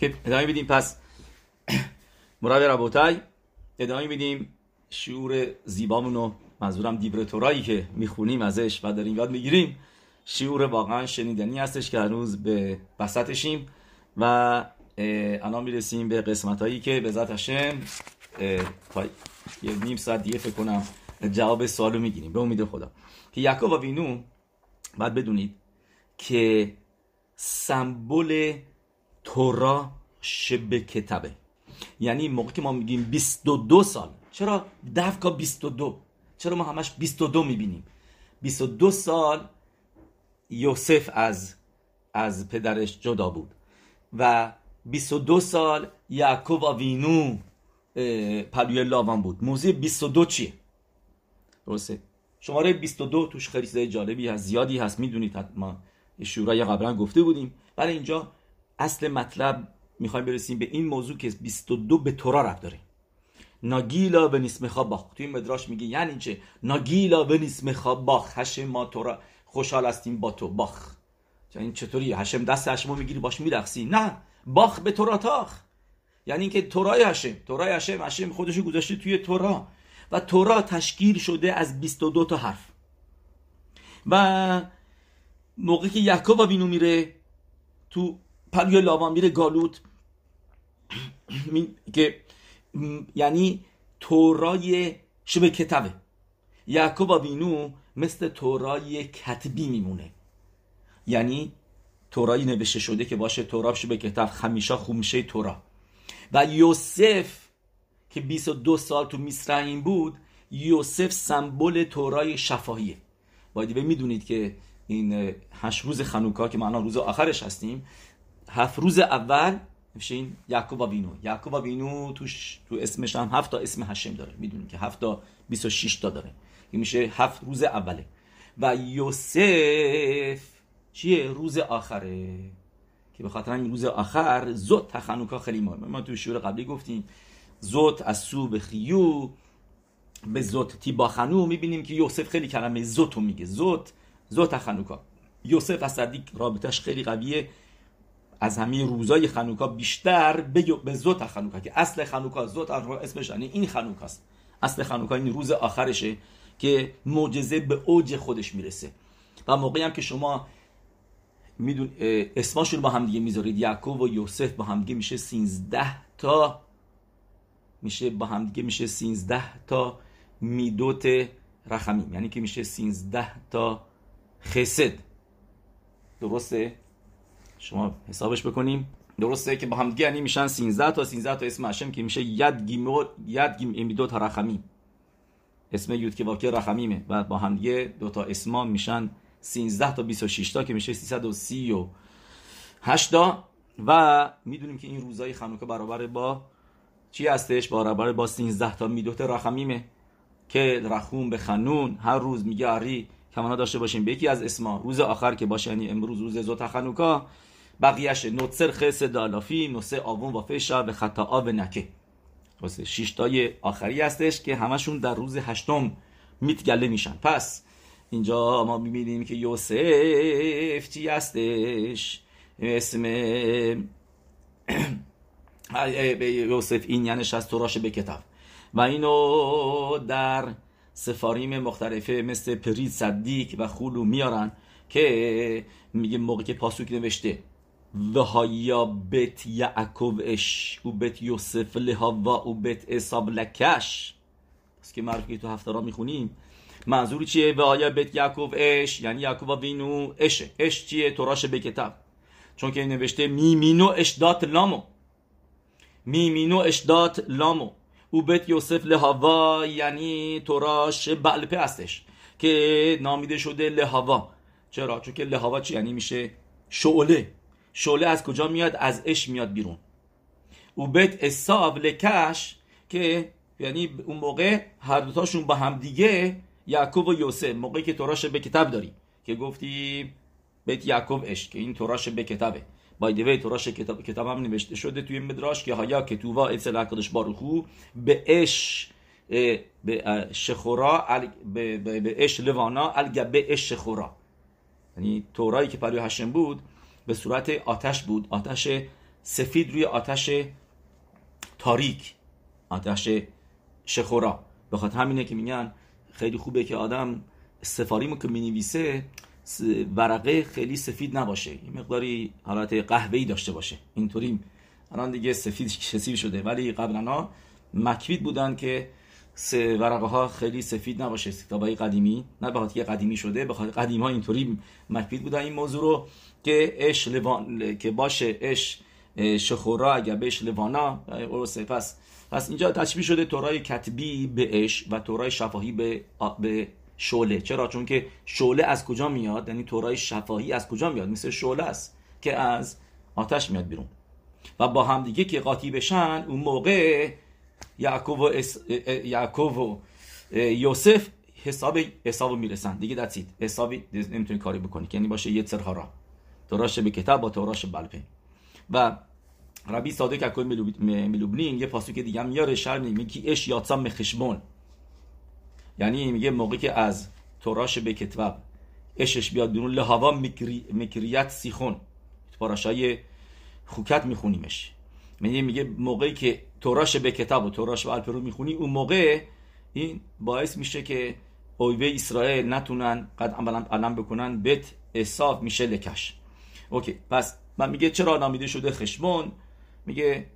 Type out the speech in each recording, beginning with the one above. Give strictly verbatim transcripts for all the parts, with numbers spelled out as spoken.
که ادامه بدیم. پس مراد ربوتای ادامه بدیم شعور زیبامونو، منظورم دیبر تورایی که میخونیم ازش و داریم یاد میگیریم، شعور واقعا شنیدنی هستش که هنوز به وسطشیم و الان میرسیم به قسمت هایی که به ذات هاشم تا یه نیم ساعت دیگه فکر کنم جواب سوالو میگیریم به امید خدا. که یعقوب آوینو باید بدونید که سمبل تورا شبه کتابه، یعنی موقعی که ما میگیم بیست و دو سال، چرا دفعه بیست و دو؟ چرا ما همش بیست و دو میبینیم؟ بیست و دو سال یوسف از از پدرش جدا بود و بیست و دو سال یعقوب آوینو پلوی لاوان بود. موضوع بیست و دو چیه؟ درسته؟ شماره بیست و دو توش خیلی چیزای جالبی هست، زیادی هست، میدونید حتما، شورای قبلا گفته بودیم. برای اینجا اصل مطلب میخوایم برسیم به این موضوع که بیست و دو به تورا ربط داره. ناگیلا و نیسم خباخ توی مدراش میگه یعنی چه؟ ناگیلا و نیسم خباخ هشم ما تورا خوشحال هستیم با تو. باخ این چطوری؟ هشم دست هشمو میگیری باش میرقصی؟ نه، باخ به تورا تاخ، یعنی اینکه تورای هشم، تورای هشم، هشم خودشو گذاشته توی تورا و تورا تشکیل شده از بیست و دو تا حرف. و موقعی که یعقوب آوینو میره تو پلوی لاوان، میره گالوت که یعنی تورای شبه کتبه، یعقوب آوینو مثل تورای کتبی میمونه، یعنی تورای نوشته شده که باشه تورا شبه کتب خمیشا خومشه تورا. و یوسف که بیست و دو سال تو میسرعیم بود، یوسف سمبل تورای شفاهیه. باید بمیدونید که این هشت روز خانوکا که معنا روز آخرش هستیم، هفت روز اول میشه این یعقوب آوینو. یعقوب آوینو توش تو اسمش هم هفت تا اسم هشم داره، میدونید که هفت تا بیست و شش تا داره، این میشه هفت روز اوله. و یوسف چیه؟ روز آخره، که به خاطر این روز آخر زود تا خانوکا خیلی مهمه. ما تو شعور قبلی گفتیم زوت از سو به خیو به زوت تی با خانو، میبینیم که یوسف خیلی کلمه زوتو میگه، زوت زوت خانوکا. یوسف از صدیق رابطش خیلی قویه، از همه روزای خانوکا بیشتر به زوت خانوکا، که اصل خانوکا زوت اسمش یعنی این خانوکاست. اصل خانوکا این روز آخرشه که معجزه به اوج خودش میرسه. و موقعی هم که شما میدون اسماشون با هم دیگه میذارید، یعقوب و یوسف با هم دیگه میشه سیزده تا، میشه با هم دیگه میشه سیزده تا میدوت رحمیم، یعنی که میشه سیزده تا خسد. درسته؟ شما حسابش بکنیم، درسته که با هم دیگه یعنی میشن سیزده تا. سیزده تا اسم هاشم که میشه ید گیمو ید گیم میدوت رحمیم، اسم یود که واکه رحمیمه، و با هم دیگه دو تا اسما میشن سیزده تا بیست و شش تا که میشه سیصد و سی و هشت تا. و میدونیم که این روزای خانوکا برابر با چی هستش؟ برابر با سیزده تا میدوت رحمیمه که رخوم به خنون هر روز میگه آری کمانا داشته باشیم به یکی از اسما، روز آخر که باشه یعنی امروز روز زوت خانوکا. بقیهش نوتسر خس دالافی نوسه آوون و فشا به خطا آب نکه، واسه شش تای آخری هستش که همشون در روز هشتم میتگله میشن. پس اینجا ما میبینیم که یوسف چی هستش؟ اسم یوسف این یعنی از توراش به کتاب. و اینو در سفاریم مختلفه مثل پرید صدیق و خولو میارن که میگه موقع که پاسوک نوشته و هایا بیت یعقوب اش و بیت یوسف لهوا و بیت عصاب لکش، پس که معرفی تو هفته را میخونیم منظور چیه؟ و هایا بیت یعقوب اش یعنی یعقوب آوینو اشه. اش چیه؟ توراش به کتاب، چون که نوشته میمینو اشدات لامو، میمینو اشدات لامو و بیت یوسف لهوا یعنی توراش بلپه هستش که نامیده شده لهوا. چرا؟ چون که لهوا چی یعنی میشه؟ شعله. شعله از کجا میاد؟ از اش میاد بیرون. و بیت عصاب لکش که یعنی اون موقع هر دوتاشون با هم دیگه، یعقوب و یوسف موقعی که توراش به کتاب داری که گفتی بیت یعقوب اش که این توراش به کتابه. بایدوی توراش کتاب کتاب هم نوشته شده توی مدراش که هایا کتوبا اصل اکدش باروخو به اش به شخورا به اش لوانا الگبه اش شخورا، یعنی تورایی که پلوی هشم بود به صورت آتش بود، آتش سفید روی آتش تاریک، آتش شخورا. به خاطر همینه که میگن خیلی خوبه که آدم سفاریمو که مینویسه ورقه خیلی سفید نباشه، این مقداری حالت قهوه‌ای داشته باشه. اینطوری الان دیگه سفید کثیف شده، ولی قبلا مکوید بودن که ورقه ها خیلی سفید نباشه. کتابای قدیمی، نه به خاطر قدیمی شده، به خاطر قدیما اینطوری مکوید بودن این موضوع رو که اش لوان که باشه، اش شخورا اگه بهش لوانا اورسه. پس پس اینجا تشبیه شده تورای کتبی به اش و تورای شفاهی به به شعله. چرا؟ چون که شعله از کجا میاد؟ یعنی تورای شفاهی از کجا میاد؟ مثل شعله است که از آتش میاد بیرون و با هم دیگه که قاطی بشن، اون موقع یعقوب و اس... یعقوب و یوسف حساب حسابو میرسن دیگه. دتید حسابی نمیتونی کاری بکنی، یعنی باشه یه سرهارا توراش به کتاب با توراش بلپه. و ربی صادق اکوی ملوبنین یه پاسوک دیگه هم میاره شرم میگه اش یاتسام مخشمون، یعنی میگه موقعی که از توراش به کتاب اشش بیاد بیرون، لهوا مکری مکریت سیخون پاراشای خوکت میخونیمش. یعنی میگه موقعی که توراش به کتاب و توراش و الپرو میخونی، اون موقع این باعث میشه که اویوه اسرائیل نتونن قد علم بکنن، بت اصاف میشه لکش. اوکی، پس من میگه چرا نامیده شده خشمون؟ میگه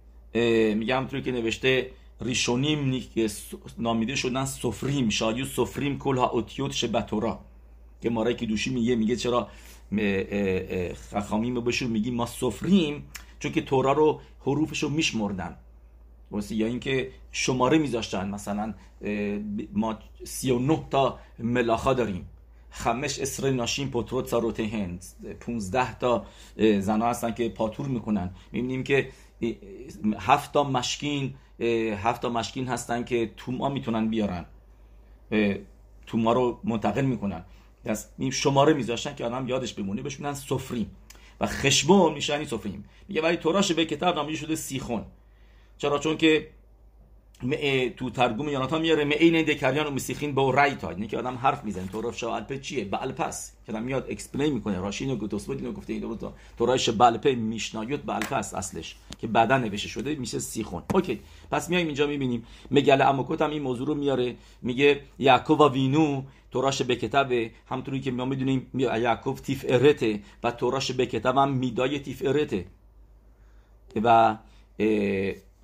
میگه همونطوری که نوشته ریشونیم نیک نامیده شدن سفریم، شایو سفریم کلها اوتیوت شبه تورا، که مارایی که دوشی میگه میگه چرا خخامیم بشو میگیم ما سفریم؟ چون که تورا رو حروفشو میشمردن، یا اینکه شماره میذاشتن. مثلا ما سی و نه تا ملاخا داریم، خمش اسر ناشین پترو تاروته هند، پونزده تا زنا هستن که پاتور میکنن. میبینیم که هفت تا مشکین هفت تا مشکین هستن که توما میتونن بیارن، توما رو منتقل میکنن. پس این شماره میذاشتن که آدم یادش بمونه، بهش میگن سفریم. و خشبون میشه یعنی سفریم. میگه ولی توراش به کتاب نامیده شده سیخون. چرا؟ چون که تو ترجمه یاناتا میاره معین دکریان و مسیخین به رایتا، یعنی که آدم حرف میزنه. تورا شالپه چیه؟ بالپس که آدم میاد اکسپلین میکنه. راشینو گوتوسودینو گفته این دو تورایش بالپه میشنایوت بالپس اصلش که بعدا نوشته شده میشه سیخون. اوکی، پس میایم اینجا میبینیم مگله اموکوت هم این موضوع رو میاره، میگه یعقوب و وینو توراش به کتاب، همونطوری که ما میدونیم یعقوب تیف ارته و توراش به کتاب هم میدای تیف ارته. و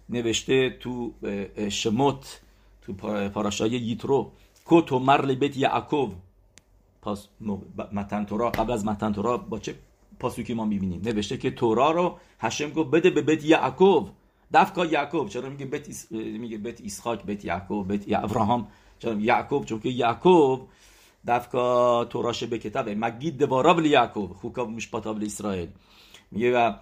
نوشته تو شموت تو پاراشای یترو کوتو مرل بیت یعقوب. پس متن تورا قبل از متن تورا با چه پاسوکی ما میبینیم؟ نوشته که تورا رو هاشم گفت بده به بیت یعقوب، دفکا یعقوب. چرا میگه بیت اس... میگه بیت اسحاق، بیت یعقوب، بیت ابراهام؟ چرا یعقوب؟ چون که یعقوب دفکا توراش به کتابه مگید دوارابل یعقوب خوکا مشپاتابل اسرائیل. میگه و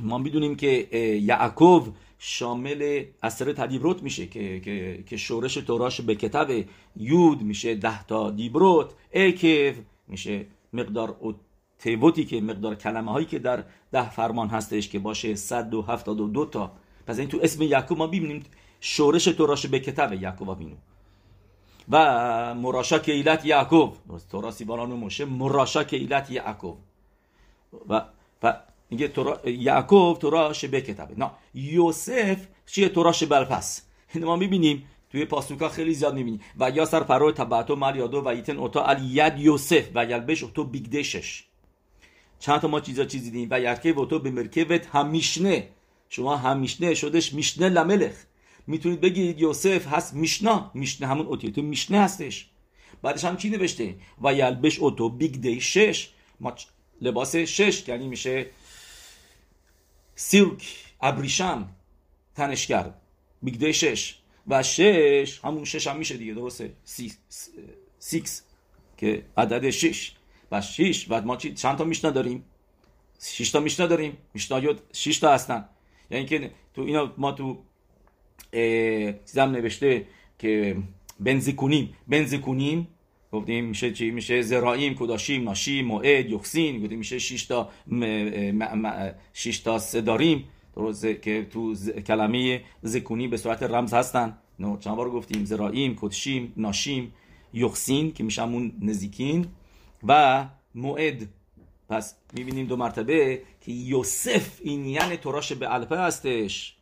ما میدونیم که یعقوب شامل اثر تدیبروت میشه که که که شورش توراش به کتاب یود میشه ده تا دیبروت، اکیف میشه مقدار تیبوتی که مقدار کلمه هایی که در ده فرمان هستش که باشه صد و هفتاد و دو تا. پس این تو اسم یعقوب ما ببینیم شورش توراش به کتاب یعقوب بینو و مراشا که ایلت یعقوب توراسی بالانو موشه مراشا که ایلت یعقوب. و و میگه تورا یعقوب توراش به کتابه. نه یوسف چیه؟ توراش بلپس. ما میبینیم توی پاسوکا خیلی زیاد میبینیم و یا سر پرو تبعتو مریادو و ایتن اوتا الید یوسف و یلبش اوتو بیگدشش. چند تا ما چیزا چیز دیدیم و یرکه و تو به مرکبت همیشنه، شما همیشنه شدش میشنه لملخ. میتونید بگید یوسف هست میشنا، میشنه همون اوتیتو میشنه هستش. بعدش هم چی نوشته؟ و یلبش اوتو بیگدشش، ما لباس شش یعنی میشه سیرک ابریشم تنشگر بیگده شش و شش همون شش هم میشه دیگه، درسته؟ سی سیکس که عدد شش و شش و ما چند تا میشنا داریم؟ شش تا میشنا داریم، میشنایوت شش تا هستن. یعنی که تو اینا ما تو چیزم نوشته که بنزی کنیم بنزی کنیم گفتیم میشه چی؟ میشه زرائیم، کداشیم، ناشیم، موعد، یخسین. گفتیم میشه شش تا شش تا صداریم که تو ز... کلمه زکونی به صورت رمز هستن. نه چند بار گفتیم زرائیم، کدشیم، ناشیم، یخسین که میشه همون نزیکین و موعد پس میبینیم دو مرتبه که یوسف این یعنی توراش به علپه هستش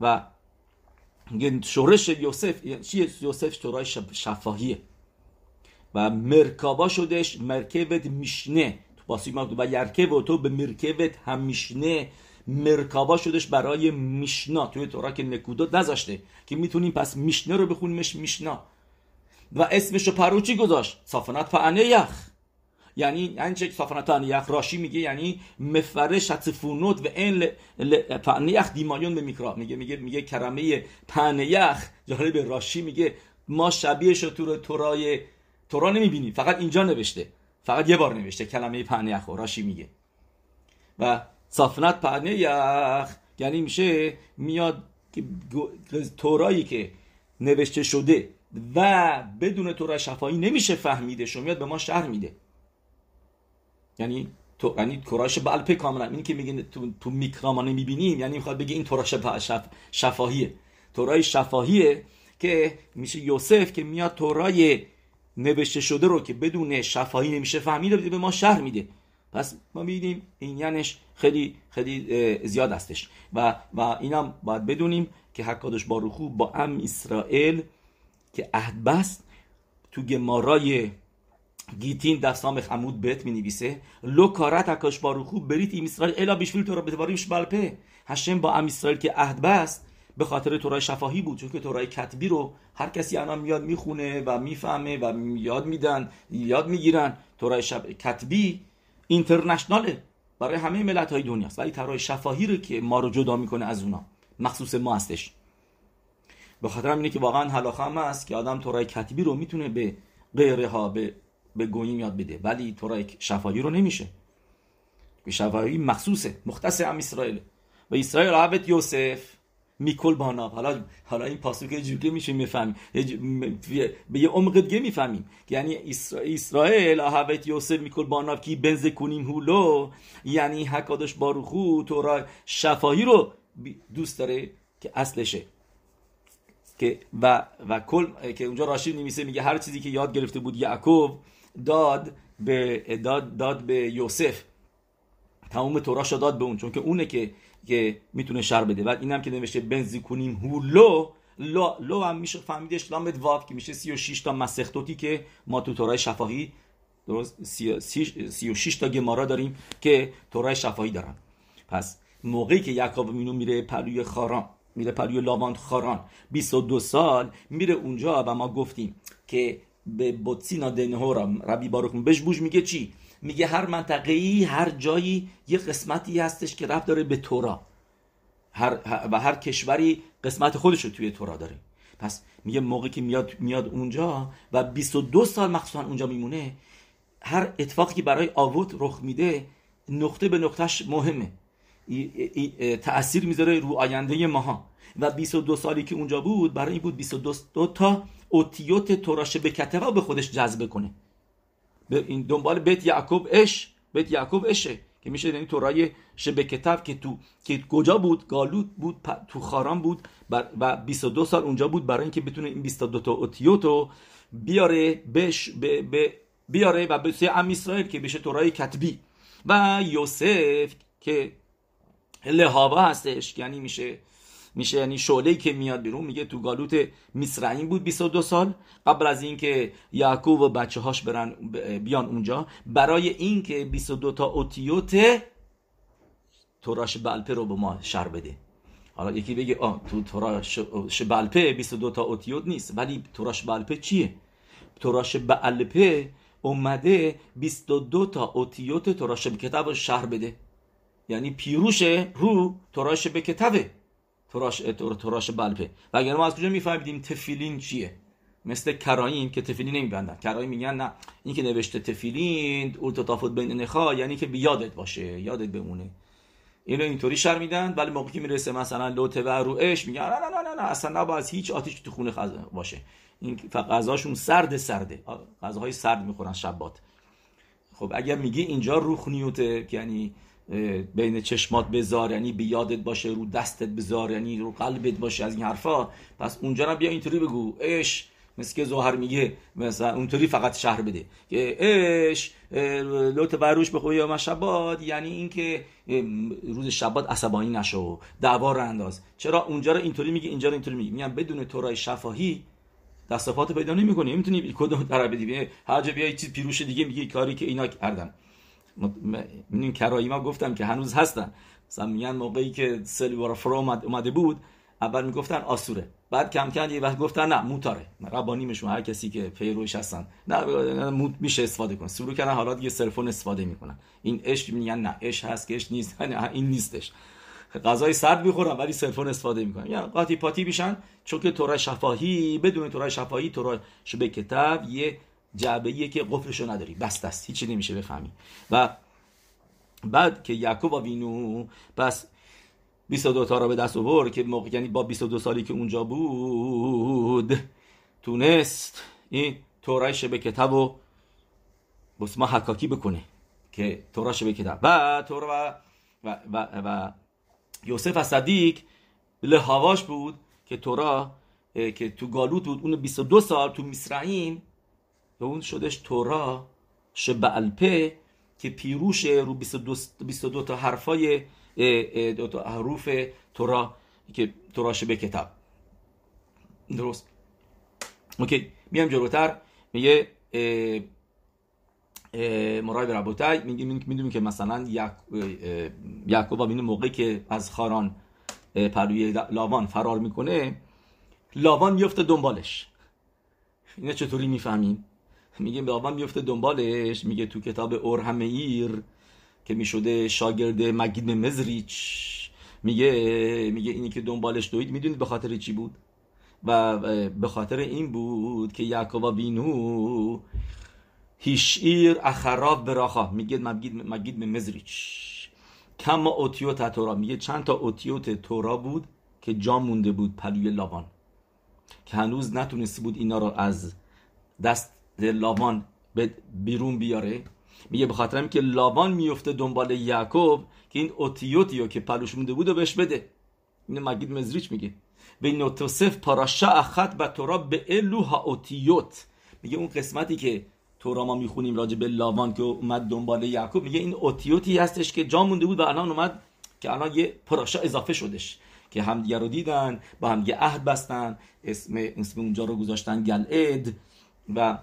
و شورش یوسف چیه؟ یوسف تورای شفاهیه و مرکابا شدش مرکبت میشنه تو پاسیگ ما و یرکب و تو به مرکبت هم میشنه مرکابا شدش برای میشنا توی تورا که نکودات نذاشته که میتونیم پس میشنه رو بخونیمش میشنا و اسمش رو پروچی گذاشت صافنات پعنه یخ یعنی انچه صافنات پعنه یخ راشی میگه یعنی مفرش حتفونوت و این پعنه یخ دیمایون به میکرا میگه میگه میگه کرمه پعنه یخ جالب راشی میگه ما شبیهش رو تو تورای تورا نمیبینیم فقط اینجا نوشته فقط یه بار نوشته کلمه پعنه یخ راشی میگه و صافنات پعنه یخ یعنی میشه میاد تورایی که نوشته شده و بدون تورا شفاهی نمیشه فهمیده شو میاد به ما شرح میده یعنی تو یعنی توراش به الپ کاملا این که میگه تو تو میکرا ما نمیبینیم یعنی میخواد بگه این توراش شف... شفاهیه تورای شفاهیه که میشه یوسف که میاد تورای نوشته شده رو که بدون شفاهی نمیشه فهمیده به ما شرح میده پس ما میبینیم این یعنیش خیلی خیلی زیاد هستش و و اینم باید بدونیم که حکادش باروخو با ام اسرائیل که عهد بست تو گمارای گیتین در سامخ عمود بت می نویسه لوکارت اکاش باروخو برید ایم اسرائیل الا بیشویل تو را بتواریمش بلپه هشم با ام اسرائیل که عهد بست به خاطر تورای شفاهی بود چون که تورای کتبی رو هر کسی الان میاد میخونه و میفهمه و یاد میدن یاد میگیرن تورای شب... کتبی اینترنشناله برای همه ملت های دنیاست ولی تورای شفاهی رو که ما رو جدا میکنه از اونها مخصوص ما هستش به خاطر اینه که واقعا هلاخه هم هست که آدم تورای کتبی رو میتونه به غیره ها به, به گوییم یاد بده ولی تورای شفاهی رو نمیشه شفاهی مخصوصه مختص ام اسرائیل و اسرائیل عبد یوسف میکل باناب حالا حالا این پاسوک جوگه میشه میفهمیم به یه عمق دیگه میفهمیم یعنی اسرائیل عبد یوسف میکل باناب کی بنز کنیم هولو یعنی حکادش باروخو تورای شفاهی رو دوست داره که اصلشه که و و کل که اونجا راشی نمیسه میگه هر چیزی که یاد گرفته بود یعقوب داد به داد داد به یوسف تمام توراشو داد به اون چون که اونه که که میتونه شرح بده بعد اینم که نوشته بنزی کنیم هولو لو لو هم میشه فهمیدش لامد واو که میشه سی و شش تا مسختوتی که ما تو تورای شفاهی درست سی و شش تا گمارا داریم که تورای شفاهی دارن پس موقعی که یعقوب مینو میره پلوی خاران میره پلوی لاوان خاران بیست و دو سال میره اونجا و ما گفتیم که به بوتسینا دنهورا ربی باروخون بهش بوش میگه چی؟ میگه هر منطقه‌ای هر جایی یه قسمتی هستش که ربط داره به تورا هر و هر کشوری قسمت خودش رو توی تورا داره پس میگه موقعی که میاد میاد اونجا و بیست و دو سال مخصوصا اونجا میمونه هر اتفاقی برای آوت رخ میده نقطه به نقطهش مهمه تأثیر میذاره رو آینده ماها و بیست و دو سالی که اونجا بود برای این بود بیست و دو تا اوتیوت توراشه به کتبا به خودش جذب کنه این دنبال بیت یعقوب اش بیت یعقوب اشه که میشه یعنی تورای شبه کتب که تو که کجا بود گالوت بود تو خاران بود و بیست و دو سال اونجا بود برای اینکه بتونه این بیست و دو تا اوتیوتو بیاره بش به بی بیاره و به ام اسرائیل که بشه تورای کتبی و یوسف که لهابا هستش یعنی میشه میشه یعنی شعله‌ای که میاد بیرون میگه تو گالوت میسرعیم بود بیست و دو سال قبل از اینکه یعقوب و بچه‌هاش برن بیان اونجا برای اینکه بیست و دو تا اوتیوت توراش بلپه رو به ما شرح بده حالا یکی بگه آه تو توراش بلپه بیست و دو تا اوتیوت نیست ولی توراش بلپه چیه توراش بلپه اومده بیست و دو تا اوتیوت توراش به کتاب شرح بده یعنی پیروشه رو توراش به کتبه توراش توراش بلپه وگرنه ما از کجا میفهمیدیم تفیلین چیه مثل کرایم که تفیلین نمیبندن کرایم میگن نه این که نوشته تفیلین اون تطافت بین نخا یعنی که بیادت باشه یادت بمونه اینو اینطوری شر میدن ولی موقعی که میرسه مثلا لوته و روئش میگن نه نه نه نه اصلا نباید هیچ آتیش تو خونه خزه باشه این غذاشون سرد سرده غذاهای سرد میخورن شبات خب اگر میگی اینجا روخ نیوته یعنی بین چشمات بذار یعنی بیادت باشه رو دستت بذار یعنی رو قلبت باشه از این حرفا پس اونجا را بیا اینطوری بگو اش مثل که زهر میگه مثلا اونطوری فقط شهر بده که اش لوت بروش بخوی یا شبات، یعنی اینکه روز شبات عصبانی نشو، دعوا رو انداز. چرا اونجا رو اینطوری میگه اینجا رو اینطوری میگه؟ میگم بدون تورای شفاهی دستافاتو پیدا نمی‌کنی، نمیتونی کدوم طرف بدی. هر جا بیای چیز پیروش دیگه میگه کاری که اینا کردن. من کرایما گفتم که هنوز هستن، مثلا میگن موقعی که سلوار فرامد اومده بود اول میگفتن آسوره، بعد کم کم یه وقت گفتن نه موتاره، ربانیمشون هر کسی که پیروش هستن نه موت میشه استفاده کن، سورو کردن حالا دیگه صرفون استفاده میکنن. این عشق میگن نه عشق هست که عشق نیست، نه این نیستش، غذای سرد میخورن ولی صرفون استفاده میکنن، یعنی قاطی پاتی میشن. چون که تورای شفاهی بدون تورای شفاهی تورای شبه کتاب یه جعبه‌ایه که قفلشو نداری، بسته است، هیچی نمیشه بفهمی. و بعد که یعقوب آوینو پس بیست و دو تا را به دست آورد که موقع یعنی با بیست و دو سالی که اونجا بود تونست این تورای شبه کتابو بسما حکاکی بکنه که تورا شبه کتاب و تورا و و و یوسف صدیق لهواش بود که تورا که تو گالوت بود، اون بیست و دو سال تو مصرعیم و اون شدش تورا شبه الپه که پیروش رو بیست و دو تا حرفای دو تا حروف تورا که تورا شبه کتاب. درست؟ اوکی، میام جلوتر. میگه مرایب ربوتای میدونیم که مثلا یعقوب این موقعی که از خاران پلوی لاوان فرار میکنه، لاوان میفته دنبالش. اینا چطوری میفهمیم؟ میگه لاوان میفته دنبالش، میگه تو کتاب اورهمئیر که میشده شاگرد مگید مزریچ، میگه میگه اینی که دنبالش دوید میدونید به خاطر چی بود؟ و به خاطر این بود که یعقوب آوینو هیشیر اخراب براخا، میگه مگید مگید مزریچ کما اوتیوت تورا، میگه چند تا اوتیوت تورا بود که جا مونده بود پلوی لاوان که هنوز نتونسته بود اینا رو از دست لاوان بیرون بیاره. میگه به خاطر اینکه لاوان میفته دنبال یعقوب که این اوتیوتیو که پلوش مونده بود رو بهش بده. اینو مگید مزریچ میگه به نوتوسف پاراشا اخت و تورا به الوها اوتیوت، میگه اون قسمتی که تورا ما میخونیم راجع به لاوان که اومد دنبال یعقوب، میگه این اوتیوتی هستش که جا مونده بود و الان اومد که الان یه پاراشا اضافه شدش که همدیگه رو دیدن، با هم یه عهد بستن، اسم اسم اونجا رو گذاشتن گلعد. و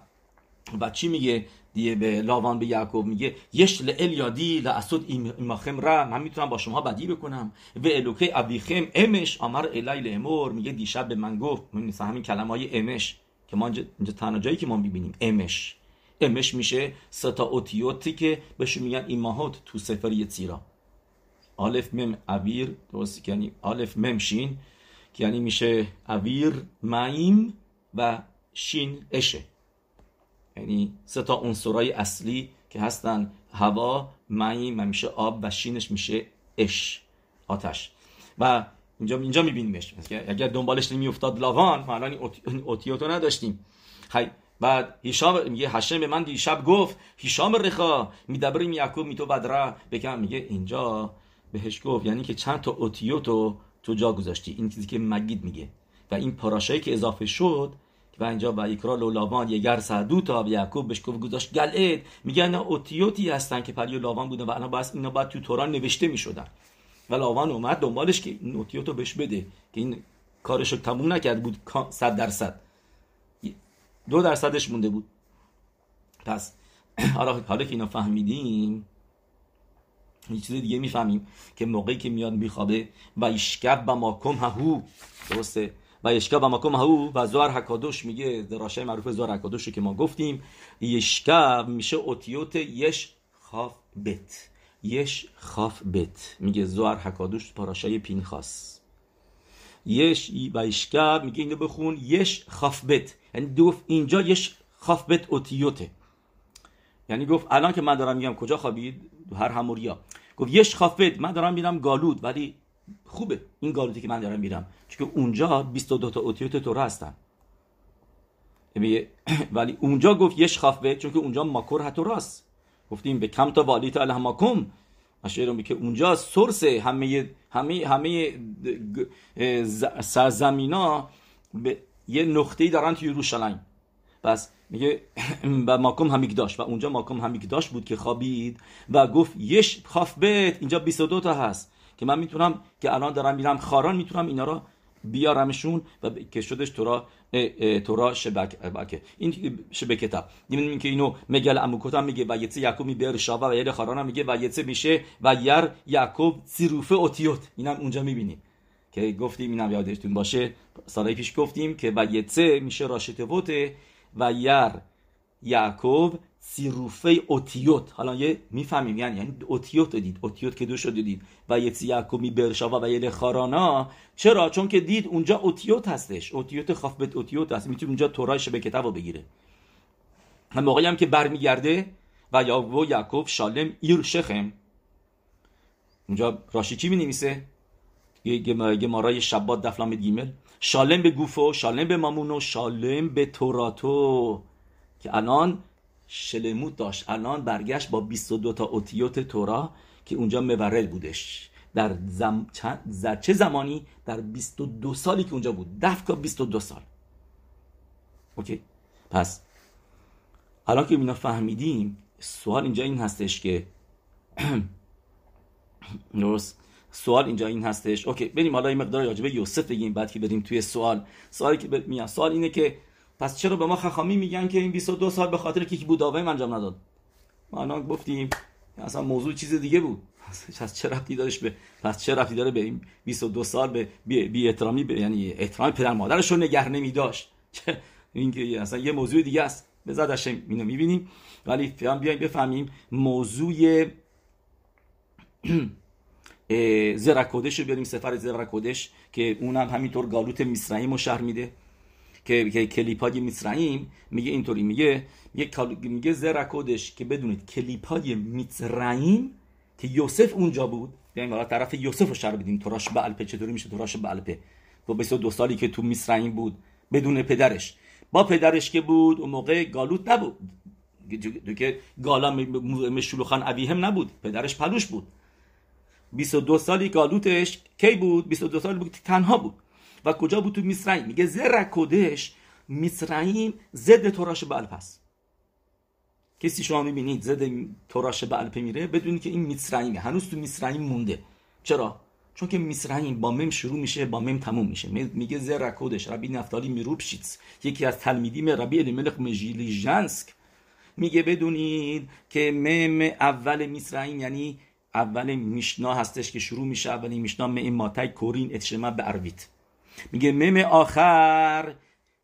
و چی میگه دیگه به لاوان به یعقوب؟ میگه یشل الیادی لاسود ایماخم را، من میتونم با شما بدی بکنم، و الوکی ابیخم امش امر الیل امور، میگه دیشب به من گفت، همین همین کلمه‌های امش که ما اینجا تنها جایی که ما میبینیم امش، امش میشه سه تا اوتیوتی که بهش میگن ایماهات تو سفر یتیرا، الف مم اویر، درست؟ یعنی الف مم شین که یعنی میشه اویر میم و شین اشه، یعنی سه تا عنصرای اصلی که هستن هوا، میم میشه آب و شینش میشه اش، آتش. و اینجا اینجا میبینیمش اگر دنبالش نمیافتاد لاوان ما الان این اوتیوتو نداشتیم. خیلی بعد هیشام میگه هاشم به من دیشب گفت هیشام رخا میدبریم یعقوب میتو بدرا بگم، میگه اینجا بهش گفت یعنی که چند تا اوتیوتو تو جا گذاشتی، این چیزی که مگید میگه و این پاراشایی که اضافه شد و اینجا و ایکرا لولاوان یگر صدو تا یعقوب بهش گفت گذاشت گلعد، میگن اوتیوتی هستن که پری لاوان بودن و الان باز اینا بعد تو تورا نوشته میشدن و لاوان اومد دنبالش که این اوتیوتو بهش بده که این کارشو تموم نکرد بود صد درصد، دو درصدش مونده بود. پس حالا حالا که اینا فهمیدیم یه چیز دیگه میفهمیم که موقعی که میاد میخوابه و ایشکب با ماکم ههو، درسته؟ و ایشکب با ماکم ههو و زوار حکادوش، میگه دراشای معروف زوار حکادوش که ما گفتیم ایشکب میشه اوتیوت یش خاف بت، یش خاف بت، میگه زوار حکادوش پاراشای پینخاس یش و ایشکب، میگه اینو بخون یش خاف بت، یعنی دوف اینجا یش خافبت اوتیوته، یعنی گفت الان که من دارم میگم کجا خوابید هر هموریا، گفت یش خافبت من دارم میرم گالود، ولی خوبه این گالودی که من دارم میرم چون اونجا بیست و دو تا اوتیوت تورا هستن، ولی اونجا گفت یش خافبت چون که اونجا ماکور هتوراست، گفتیم به کم تا والیت الهماکم اشعرم که اونجا سورس همه همه همه سرزمینا به یه نقطه‌ای دارن توی یروشلایم. پس میگه و ماکم همیگداش، و اونجا ماکم همیگداش بود که خوابید و گفت یش خافبت، اینجا بیست و دو تا هست که من میتونم، که الان دارم میرم خاران، میتونم اینا رو بیارمشون و که شدش تورا تورا شبکه این شبکه تا دیدیم که اینو مگل اموکوتا میگه و یتس یعقوب میبر شاوا و یل خاران میگه و یتس میشه و یر یعقوب سیروفه اوتیوت، اینم اونجا میبینیم که گفتیم، اینم یادتون باشه سالای پیش گفتیم که و یتس میشه راشتوت و یر یعقوب سیروفه اوتیوت. حالا یه میفهمیم یعنی یعنی اوتیوت دید، اوتیوت که دوشو دید و یه یعقوب برشاوا و یل خارانا. چرا؟ چون که دید اونجا اوتیوت هستش، اوتیوت خافبت اوتیوت هست، میتونه اونجا تورایش به کتابو بگیره. هم موقعی هم که برمیگرده و یاو یعقوب شالم ایر شخم، اونجا راشی چی می‌نویسه؟ گمارای شبات دفلام گیمل شالم به گوفو، شالم به مامونو، شالم به توراتو، که الان شلموت داشت، الان برگشت با بیست و دو تا اوتیوت تورا که اونجا مورل بودش در زم... چند... زر... چه زمانی؟ در بیست و دو سالی که اونجا بود، دفکا بیست و دو سال. اوکی؟ پس الان که اینا فهمیدیم، سوال اینجا این هستش که درست سوال اینجا این هستش. اوکی، بریم حالا این مقدار راجبه یوسف بگیم بعد که بریم توی سوال. سوالی که میگم سوال اینه که پس چرا به ما خخامی میگن که این بیست و دو سال به خاطر کی بود داوی انجام نداد؟ ما الان گفتیم اصلا موضوع چیز دیگه بود. پس چه ربطی دارش به پس چه ربطی داره به این بیست و دو سال به بی, بی احترامی به... یعنی احترام پدر مادرش رو نگه نمی‌داشت. این که اصلا یه موضوع دیگه است. بذار داشتم اینو می‌بینیم. ولی فعلا بیایم بفهمیم موضوع زرکودش رو بیاریم، سفر زرکودش که اونم همینطور گالوت مصرعیم رو شرح میده که که کلیپای مصرعیم میگه اینطوری میگه میگه میگه زرکودش که بدونید کلیپای مصرعیم که یوسف اونجا بود. بیایم والا طرف یوسف رو شرح بدیم. توراش بعلپه چطوری میشه؟ توراش بعلپه با بیست و دو سالی که تو مصرعیم بود بدون پدرش، با پدرش که بود اون موقع گالوت نبود، که گالا مشلوخان ابیهم نبود، پدرش پلوش بود. بیست و دو سالی گالوتش کی بود؟ بیست و دو سالی بود تنها بود و کجا بود؟ تو مصرعیم. میگه زرکودش مصرعیم زد توراش بعلپ است. کسی شما میبینید زد توراش بعلپ میره بدونی که این مصرعیمه، هنوز تو مصرعیم مونده. چرا؟ چون که مصرعیم با مم شروع میشه با مم تموم میشه. میگه زرکودش ربی نفتالی میروبشیتس، یکی از تلمیدیم ربی الیملخ مژیلیژانسک، میگه بدونید که مم اول مصرعیم یعنی اول میشنا هستش که شروع میشه، اولین میشنا مم ماتای کورین اتشما به ارویت. میگه مم آخر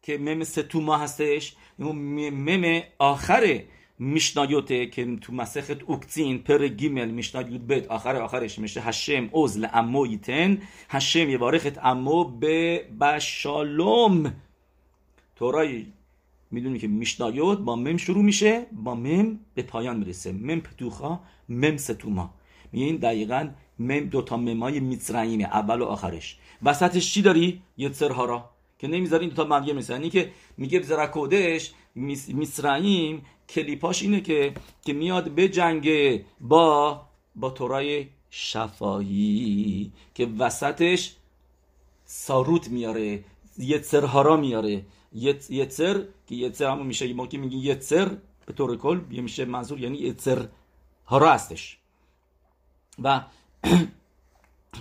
که مم ستوما هستش، مم آخر میشنایوته که تو مسخت اوکتین پر گیمل میشنایوت بد آخر آخرش میشه هشم اوزل امویتن هشم یه وارخت امو به بشالوم. تورای میدونی که میشنایوت با مم شروع میشه با مم به پایان میرسه، مم پتوخا مم ستوما. این دقیقاً مم دو تا ممای مصرعیمه اول و آخرش. وسطش چی داری؟ یتسرها را که نمیذاری دو تا ممیه مثلا اینی که میگه زرکودش مصرعیم کلیپاش اینه که که میاد به جنگ با با تورای شفاهی که وسطش ساروت میاره، یتسرها را میاره. یت یتسر که یتسر همون میشه ما که میگیم یتسر به طور کل یه میشه منظور یعنی یتسرها را هستش. و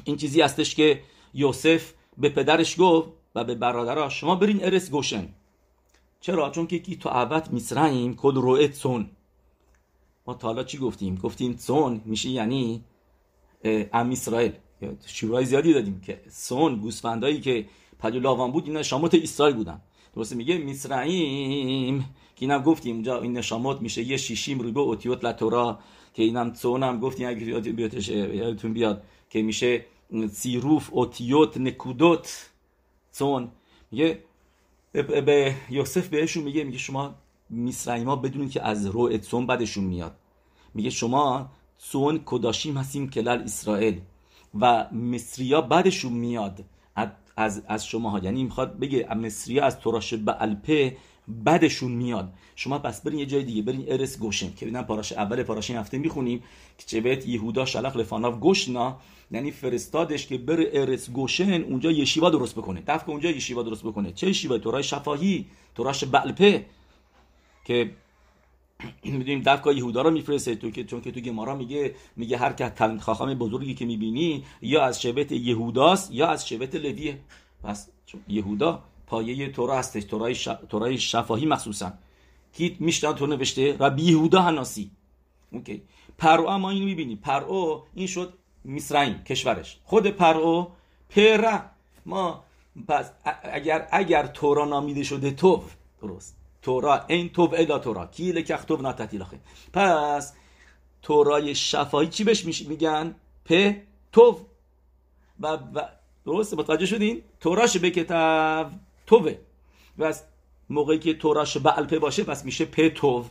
این چیزی هستش که یوسف به پدرش گفت و به برادرش شما برین ارس گوشن. چرا؟ چون که کی تو عبد مصرعیم کل روئت سون. ما تا حالا چی گفتیم؟ گفتیم سون میشه یعنی ام اسرائیل، شورای زیادی دادیم که سون گوسفندایی که پلولاوان بود اینا شامات اسرائیل بودن. درسته؟ میگه مصرعیم که اینا گفتیم اونجا این شامات میشه یه شیشیم روبه اوتیوت لتورا که اینم سونم گفتیم اگه یادتون بیاد که میشه سیروف اوتیوت نکودوت سون. میگه به یوسف بهشون میگه میگه شما مصرعیما بدونید که از رو سون بعدشون میاد. میگه شما سون کداشیم هستیم کلال اسرائیل و مصریا بعدشون میاد از از شماها. یعنی میخواد بگه مصریا از توراش بعلپه بدشون میاد. شما پس برین یه جای دیگه، برین ارس گوشیم که ببینن پاراش اول پاراش این هفته میخونیم که چبت یهودا شلخ لفاناف گوشنا، یعنی فرستادش که بر ارس گوشن اونجا یشیوا درست بکنه. دفعه اونجا یشیوا درست بکنه. چه یشیوا؟ تورای شفاهی، توراش بعلپه که میدونیم دفعه یهودا رو میفرسته تو که چون که تو گمارا میگه میگه هر که تلمید خاخام بزرگی که میبینی یا از شبت یهوداست یا از شبت لویه. پس یهودا پایه تورا هستش، تورای شف... تورای شفاهی مخصوصا کیت میشنه تو نوشته ربی یهودا هناسی. اوکی پرو ما اینو میبینی، پرو این شد مصرعیم کشورش، خود پرو پره ما. پس اگر اگر تورا نامیده شده توف، درست تورا این توف ادا تورا کیله که اختوب نتتیلاخه. پس تورای شفاهی چی بهش میگن؟ پ توف و, و... درسته متوجه شدین؟ توراش به کتاب توه و از موقعی که توراش بعلپه باشه پس میشه په توو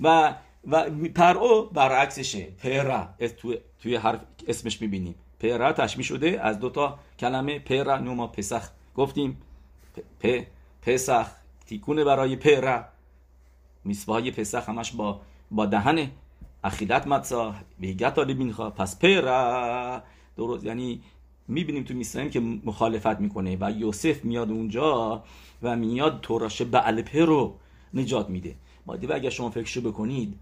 و و پرو برعکسشه پرا تو توی حرف اسمش میبینیم پرا تشمی شده از دوتا کلمه پرا نوما پسخ گفتیم پ پسخ تیکونه برای پرا میسوای پسخ همش با با دهن اخیلت متسا بیگت علی مینخا. پس پرا درست یعنی میبینیم تو میسرایم که مخالفت میکنه و یوسف میاد اونجا و میاد توراش بعلپه رو نجات میده. بعد اگه شما فکرشو بکنید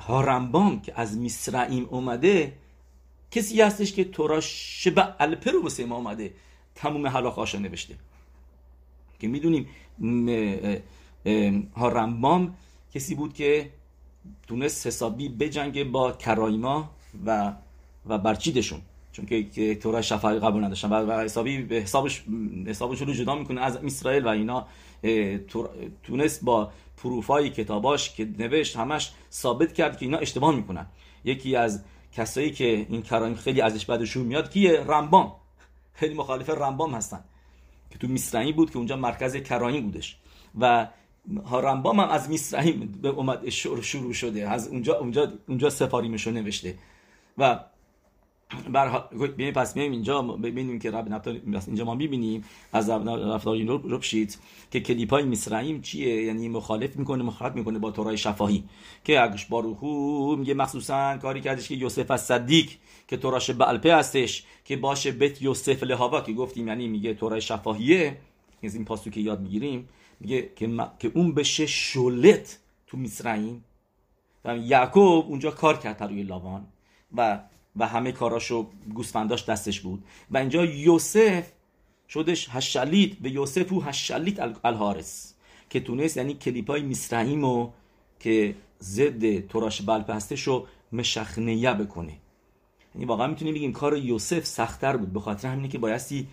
هارنبام که از میسرایم اومده کسی هستش که توراش بعلپه رو واسه ما اومده تمام هلاکاشو نوشته که میدونیم هارنبام کسی بود که تونست حسابی بجنگه با کرایما و و برچیدشون چون که تورای شفاهی قبول نداشتن و حسابی به حسابش حسابش رو جدا میکنه از اسرائیل و اینا. تونس با پروفای کتاباش که نوشت همش ثابت کرد که اینا اشتباه میکنن. یکی از کسایی که این کرایم خیلی ازش بدشون میاد کیه؟ رمبام. خیلی مخالف رمبام هستن که تو مصرعی بود که اونجا مرکز کرایم بودش و رمبام هم از مصرعی اومد شروع شده از اونجا اونجا اونجا سفاریمشو نوشته و بر ببین پس میایم اینجا ببینیم که رب نفتار اینجا ما میبینیم از رفتارین رو بشید که کلیپای مصرعیم چیه، یعنی مخالف میکنه مخالفت میکنه با تورای شفاهی که اگش باروخو میگه مخصوصا کاری کردش که یوسف از صدیق که توراش بعلپه هستش که باشه بیت یوسف لهوا که گفتیم، یعنی میگه تورای شفاهیه از این پاسو که یاد میگیریم میگه که ما... که اون بشه شولت تو مصرعیم و یعقوب اونجا کار کرد روی لاوان و و همه کاراشو گوسفنداش دستش بود و اینجا یوسف شدش هشلیت و یوسف او هشلیت الهارس که تونست یعنی کلیپای مصرعیمو که ضد توراش بعلپه هستشو مشخنیه بکنه. یعنی واقعا میتونیم بگیم کار یوسف سخت‌تر بود به خاطر همینه که بایستی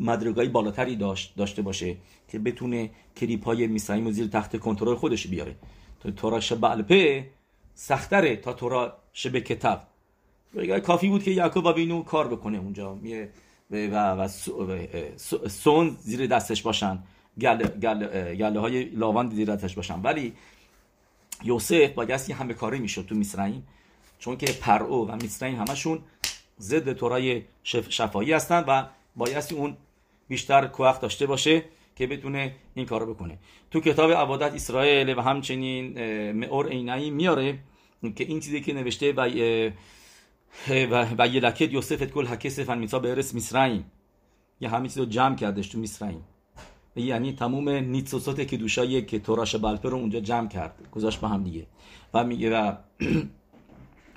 مدرگای بالاتری داشت داشته باشه که بتونه کلیپای مصرعیمو زیر تحت کنترل خودش بیاره. تو توراش بعلپه سخت‌تره تا توراش به کتاب. بگه کافی بود که یعقوب اینو کار بکنه اونجا و و سون زیر دستش باشن، گل گل گله های لاوان زیر دستش باشن، ولی یوسف بایستی همه کاری میشد تو مصرعیم چون که پرو و مصرعیم همشون ضد تورای شف شفاهی هستن و بایستی اون بیشتر کوخت داشته باشه که بتونه این کارو بکنه. تو کتاب عبادت اسرائیل و همچنین معور عینی میاره که این چیزی که نوشته و و و یلکت یوسفت کل حکسفن میتا به ارث مصرعیم یه همین چیزو جمع کردش تو مصرعیم و یعنی تمام نیتسوسات که دوشایی که توراش بعلپه رو اونجا جمع کرد گذاشت با هم دیگه و میگه و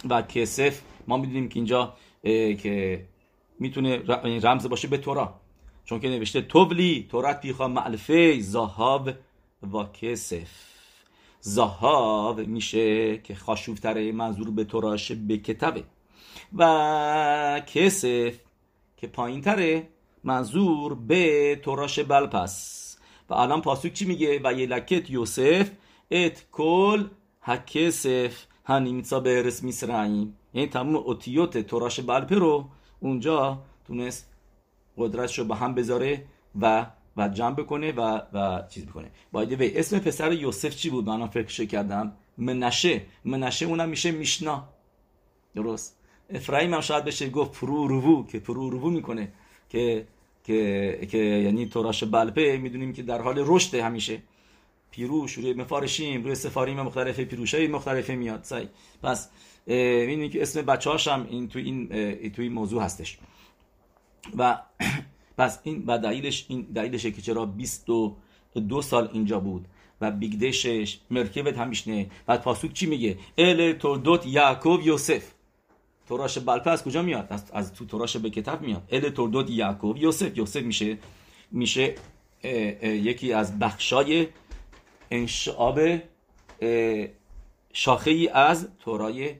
و کسف ما میدونیم که اینجا که میتونه رمز باشه به تورا چون که نوشته تولی تورات پیخا معلفه زهاب و کسف. زهاب میشه که خاشوفتره منظور به توراش به کتابه و کسف که پایین تره منظور به توراش بعلپس و الان پاسوک چی میگه؟ و یلکت یوسف ات کل هکسف هنیمیتا به ارث مصرعیم، یعنی تمام اوتیوت توراش بعلپه رو اونجا تونست قدرتشو به هم بذاره و و جمع بکنه و و چیز بکنه. بایدوی اسم پسر یوسف چی بود؟ من فکرش کردم منشه. منشه اونم میشه میشنا، درست؟ افرایم هم شاید بشه گفت پرو روو که پرو روو میکنه که که که یعنی توراش بعلپه میدونیم که در حال رشد همیشه پیروش، روی مفارشین، روی سفاریم مختلفه، پیروشای مختلفه میاد. صحیح. پس می‌بینید که اسم بچه‌هاش هم این تو این تو این موضوع هستش. و پس این و دلیلش این دلیلشه که چرا بیست و دو سال اینجا بود و بیگدشش مرکبت همیشنه. بعد پاسوک چی میگه؟ ال توردوت یعقوب یوسف. توراش بلپس کجا میاد؟ از, از تو توراش به کتاب میاد. ال توردوت یعقوب یوسف. یوسف میشه میشه اه اه یکی از بخشای انشعاب شاخه‌ای از تورای